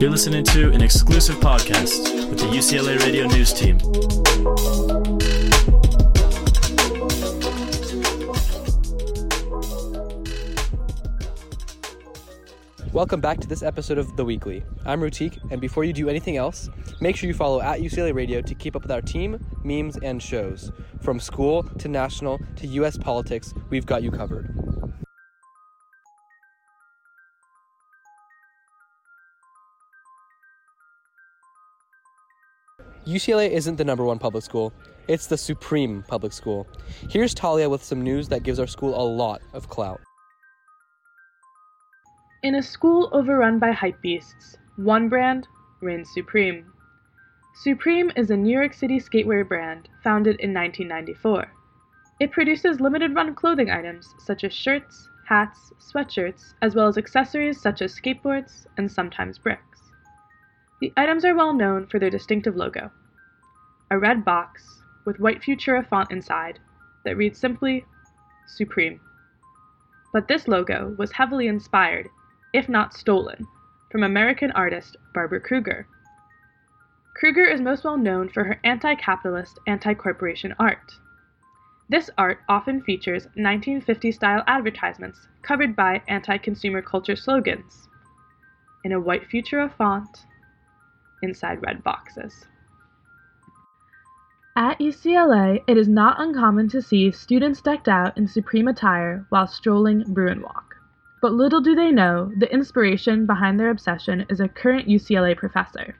You're listening to an exclusive podcast with the UCLA Radio News team. Welcome back to this episode of The Weekly. I'm Rutik, and before you do anything else, make sure you follow at UCLA Radio to keep up with our team, memes, and shows. From school to national to U.S. politics, we've got you covered. UCLA isn't the number one public school. It's the Supreme public school. Here's Talia with some news that gives our school a lot of clout. In a school overrun by hypebeasts, one brand reigns supreme. Supreme is a New York City skatewear brand founded in 1994. It produces limited-run clothing items such as shirts, hats, sweatshirts, as well as accessories such as skateboards and sometimes bricks. The items are well known for their distinctive logo, a red box with white Futura font inside that reads simply, Supreme. But this logo was heavily inspired, if not stolen, from American artist Barbara Kruger. Kruger is most well known for her anti-capitalist, anti-corporation art. This art often features 1950s-style advertisements covered by anti-consumer culture slogans in a white Futura font inside red boxes. At UCLA, it is not uncommon to see students decked out in Supreme attire while strolling Bruin Walk. But little do they know, the inspiration behind their obsession is a current UCLA professor.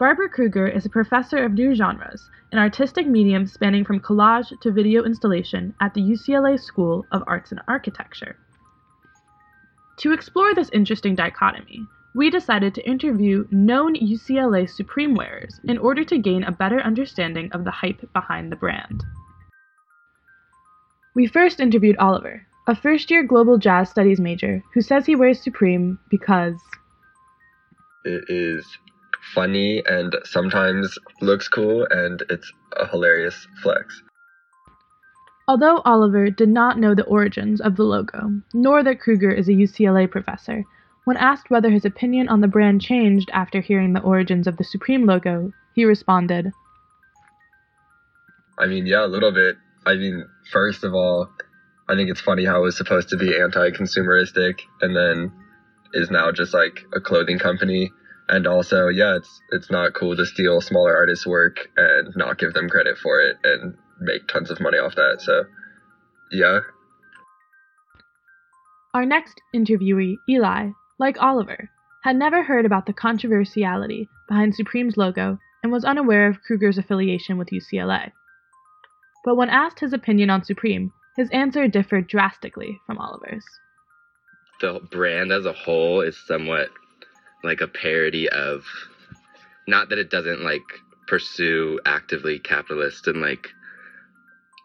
Barbara Kruger is a professor of new genres, an artistic medium spanning from collage to video installation at the UCLA School of Arts and Architecture. To explore this interesting dichotomy, we decided to interview known UCLA Supreme wearers in order to gain a better understanding of the hype behind the brand. We first interviewed Oliver, a first-year global jazz studies major, who says he wears Supreme because it is funny and sometimes looks cool, and it's a hilarious flex. Although Oliver did not know the origins of the logo, nor that Kruger is a UCLA professor, when asked whether his opinion on the brand changed after hearing the origins of the Supreme logo, he responded, yeah, a little bit. First of all, I think it's funny how it was supposed to be anti-consumeristic and then is now just like a clothing company. And also, yeah, it's not cool to steal smaller artists' work and not give them credit for it and make tons of money off that. So, yeah. Our next interviewee, Eli, like Oliver, had never heard about the controversiality behind Supreme's logo and was unaware of Kruger's affiliation with UCLA. But when asked his opinion on Supreme, his answer differed drastically from Oliver's. The brand as a whole is somewhat like a parody of, not that it doesn't like pursue actively capitalist and like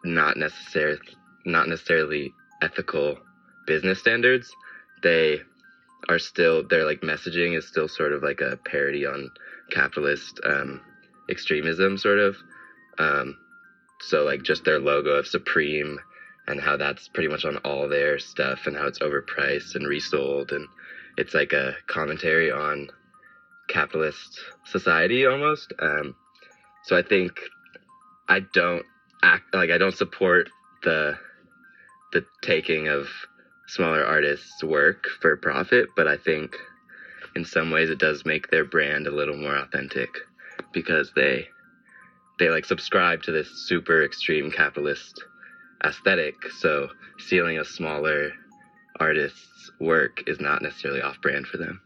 not necessarily ethical business standards, their like messaging is still sort of like a parody on capitalist extremism sort of. So like just their logo of Supreme and how that's pretty much on all their stuff and how it's overpriced and resold. And it's like a commentary on capitalist society almost. So I think I don't support the taking of smaller artists' work for profit, but I think in some ways it does make their brand a little more authentic because they like subscribe to this super extreme capitalist aesthetic, so stealing a smaller artist's work is not necessarily off-brand for them.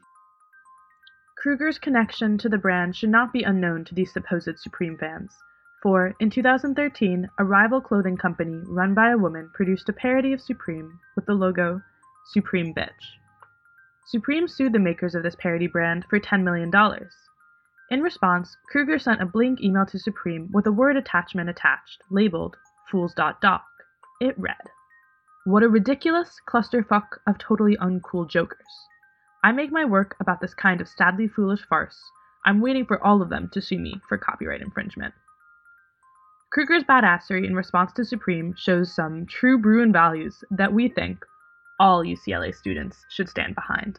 Kruger's connection to the brand should not be unknown to these supposed Supreme fans. For, in 2013, a rival clothing company run by a woman produced a parody of Supreme with the logo, Supreme Bitch. Supreme sued the makers of this parody brand for $10 million. In response, Kruger sent a blank email to Supreme with a word attachment attached, labeled fools.doc. It read, "What a ridiculous clusterfuck of totally uncool jokers. I make my work about this kind of sadly foolish farce. I'm waiting for all of them to sue me for copyright infringement." Kruger's badassery in response to Supreme shows some true Bruin values that we think all UCLA students should stand behind.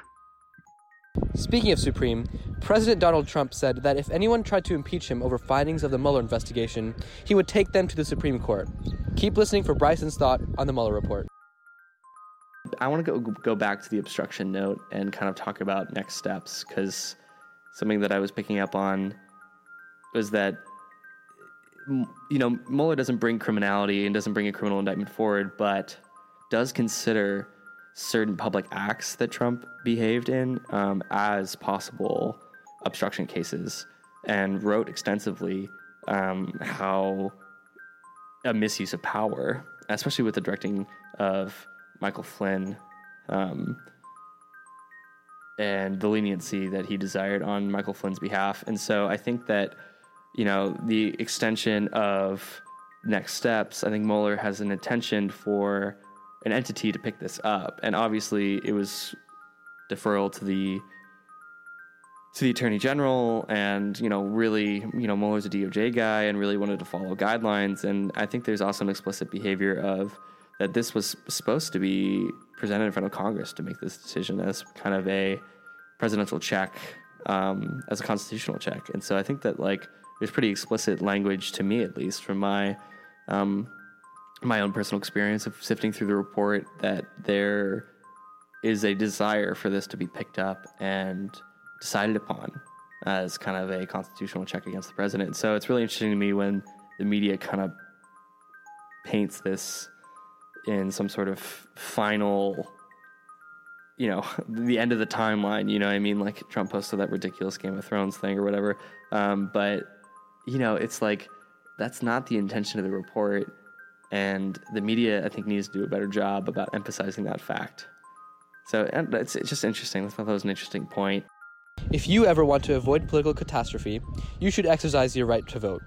Speaking of Supreme, President Donald Trump said that if anyone tried to impeach him over findings of the Mueller investigation, he would take them to the Supreme Court. Keep listening for Bryson's thought on the Mueller report. I want to go back to the obstruction note and kind of talk about next steps, because something that I was picking up on was that, you know, Mueller doesn't bring criminality and doesn't bring a criminal indictment forward, but does consider certain public acts that Trump behaved in as possible obstruction cases, and wrote extensively how a misuse of power, especially with the directing of Michael Flynn and the leniency that he desired on Michael Flynn's behalf. And so I think that, you know, the extension of next steps, I think Mueller has an intention for an entity to pick this up. And obviously it was deferral to the Attorney General, and, you know, really, you know, Mueller's a DOJ guy and really wanted to follow guidelines. And I think there's also an explicit behavior of that this was supposed to be presented in front of Congress to make this decision as kind of a presidential check, as a constitutional check. And so I think that, like, there's pretty explicit language, to me at least, from my own personal experience of sifting through the report, that there is a desire for this to be picked up and decided upon as kind of a constitutional check against the president. So it's really interesting to me when the media kind of paints this in some sort of final, you know, the end of the timeline, you know what I mean? Like, Trump posted that ridiculous Game of Thrones thing or whatever. But, you know, it's like, that's not the intention of the report. And the media, I think, needs to do a better job about emphasizing that fact. So it's just interesting. I thought that was an interesting point. If you ever want to avoid political catastrophe, you should exercise your right to vote,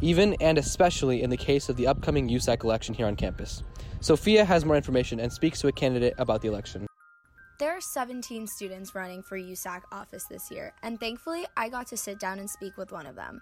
even and especially in the case of the upcoming USAC election here on campus. Sophia has more information and speaks to a candidate about the election. There are 17 students running for USAC office this year, and thankfully I got to sit down and speak with one of them.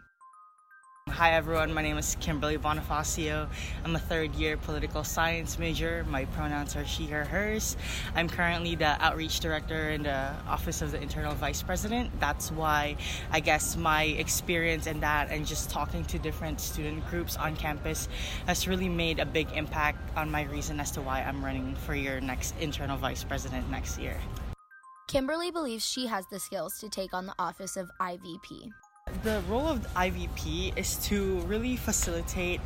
Hi everyone, my name is Kimberly Bonifacio. I'm a third-year political science major. My pronouns are she, her, hers. I'm currently the outreach director in the Office of the Internal Vice President. That's why I guess my experience in that and just talking to different student groups on campus has really made a big impact on my reason as to why I'm running for your next Internal Vice President next year. Kimberly believes she has the skills to take on the office of IVP. The role of the IVP is to really facilitate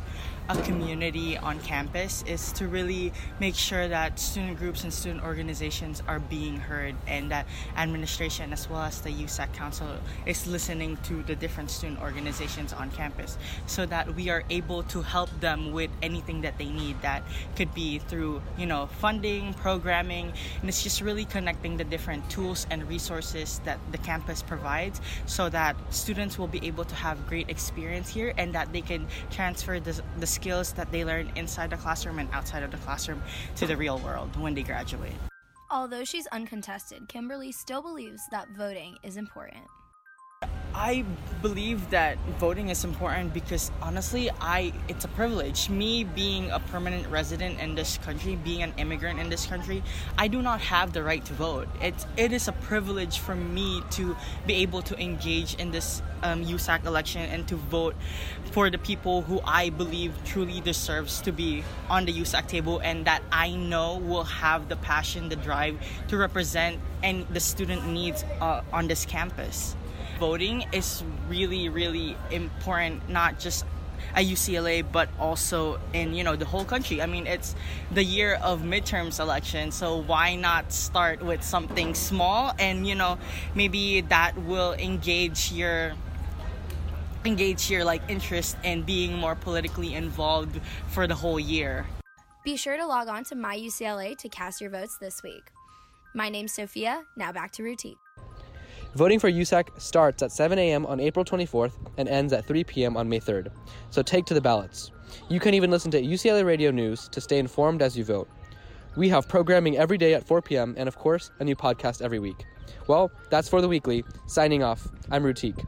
a community on campus, is to really make sure that student groups and student organizations are being heard, and that administration as well as the USAC Council is listening to the different student organizations on campus, so that we are able to help them with anything that they need. That could be through, you know, funding, programming, and it's just really connecting the different tools and resources that the campus provides, so that students will be able to have great experience here, and that they can transfer the skills that they learn inside the classroom and outside of the classroom to the real world when they graduate. Although she's uncontested, Kimberly still believes that voting is important. I believe that voting is important because, honestly, it's a privilege. Me being a permanent resident in this country, being an immigrant in this country, I do not have the right to vote. It is a privilege for me to be able to engage in this USAC election and to vote for the people who I believe truly deserves to be on the USAC table, and that I know will have the passion, the drive to represent and the student needs on this campus. Voting is really, really important, not just at UCLA, but also in, you know, the whole country. I mean, it's the year of midterms election, so why not start with something small and, you know, maybe that will engage your like interest in being more politically involved for the whole year. Be sure to log on to MyUCLA to cast your votes this week. My name's Sophia. Now back to Rutique. Voting for USAC starts at 7 a.m. on April 24th and ends at 3 p.m. on May 3rd, so take to the ballots. You can even listen to UCLA Radio News to stay informed as you vote. We have programming every day at 4 p.m. and, of course, a new podcast every week. Well, that's for the weekly. Signing off, I'm Rutique.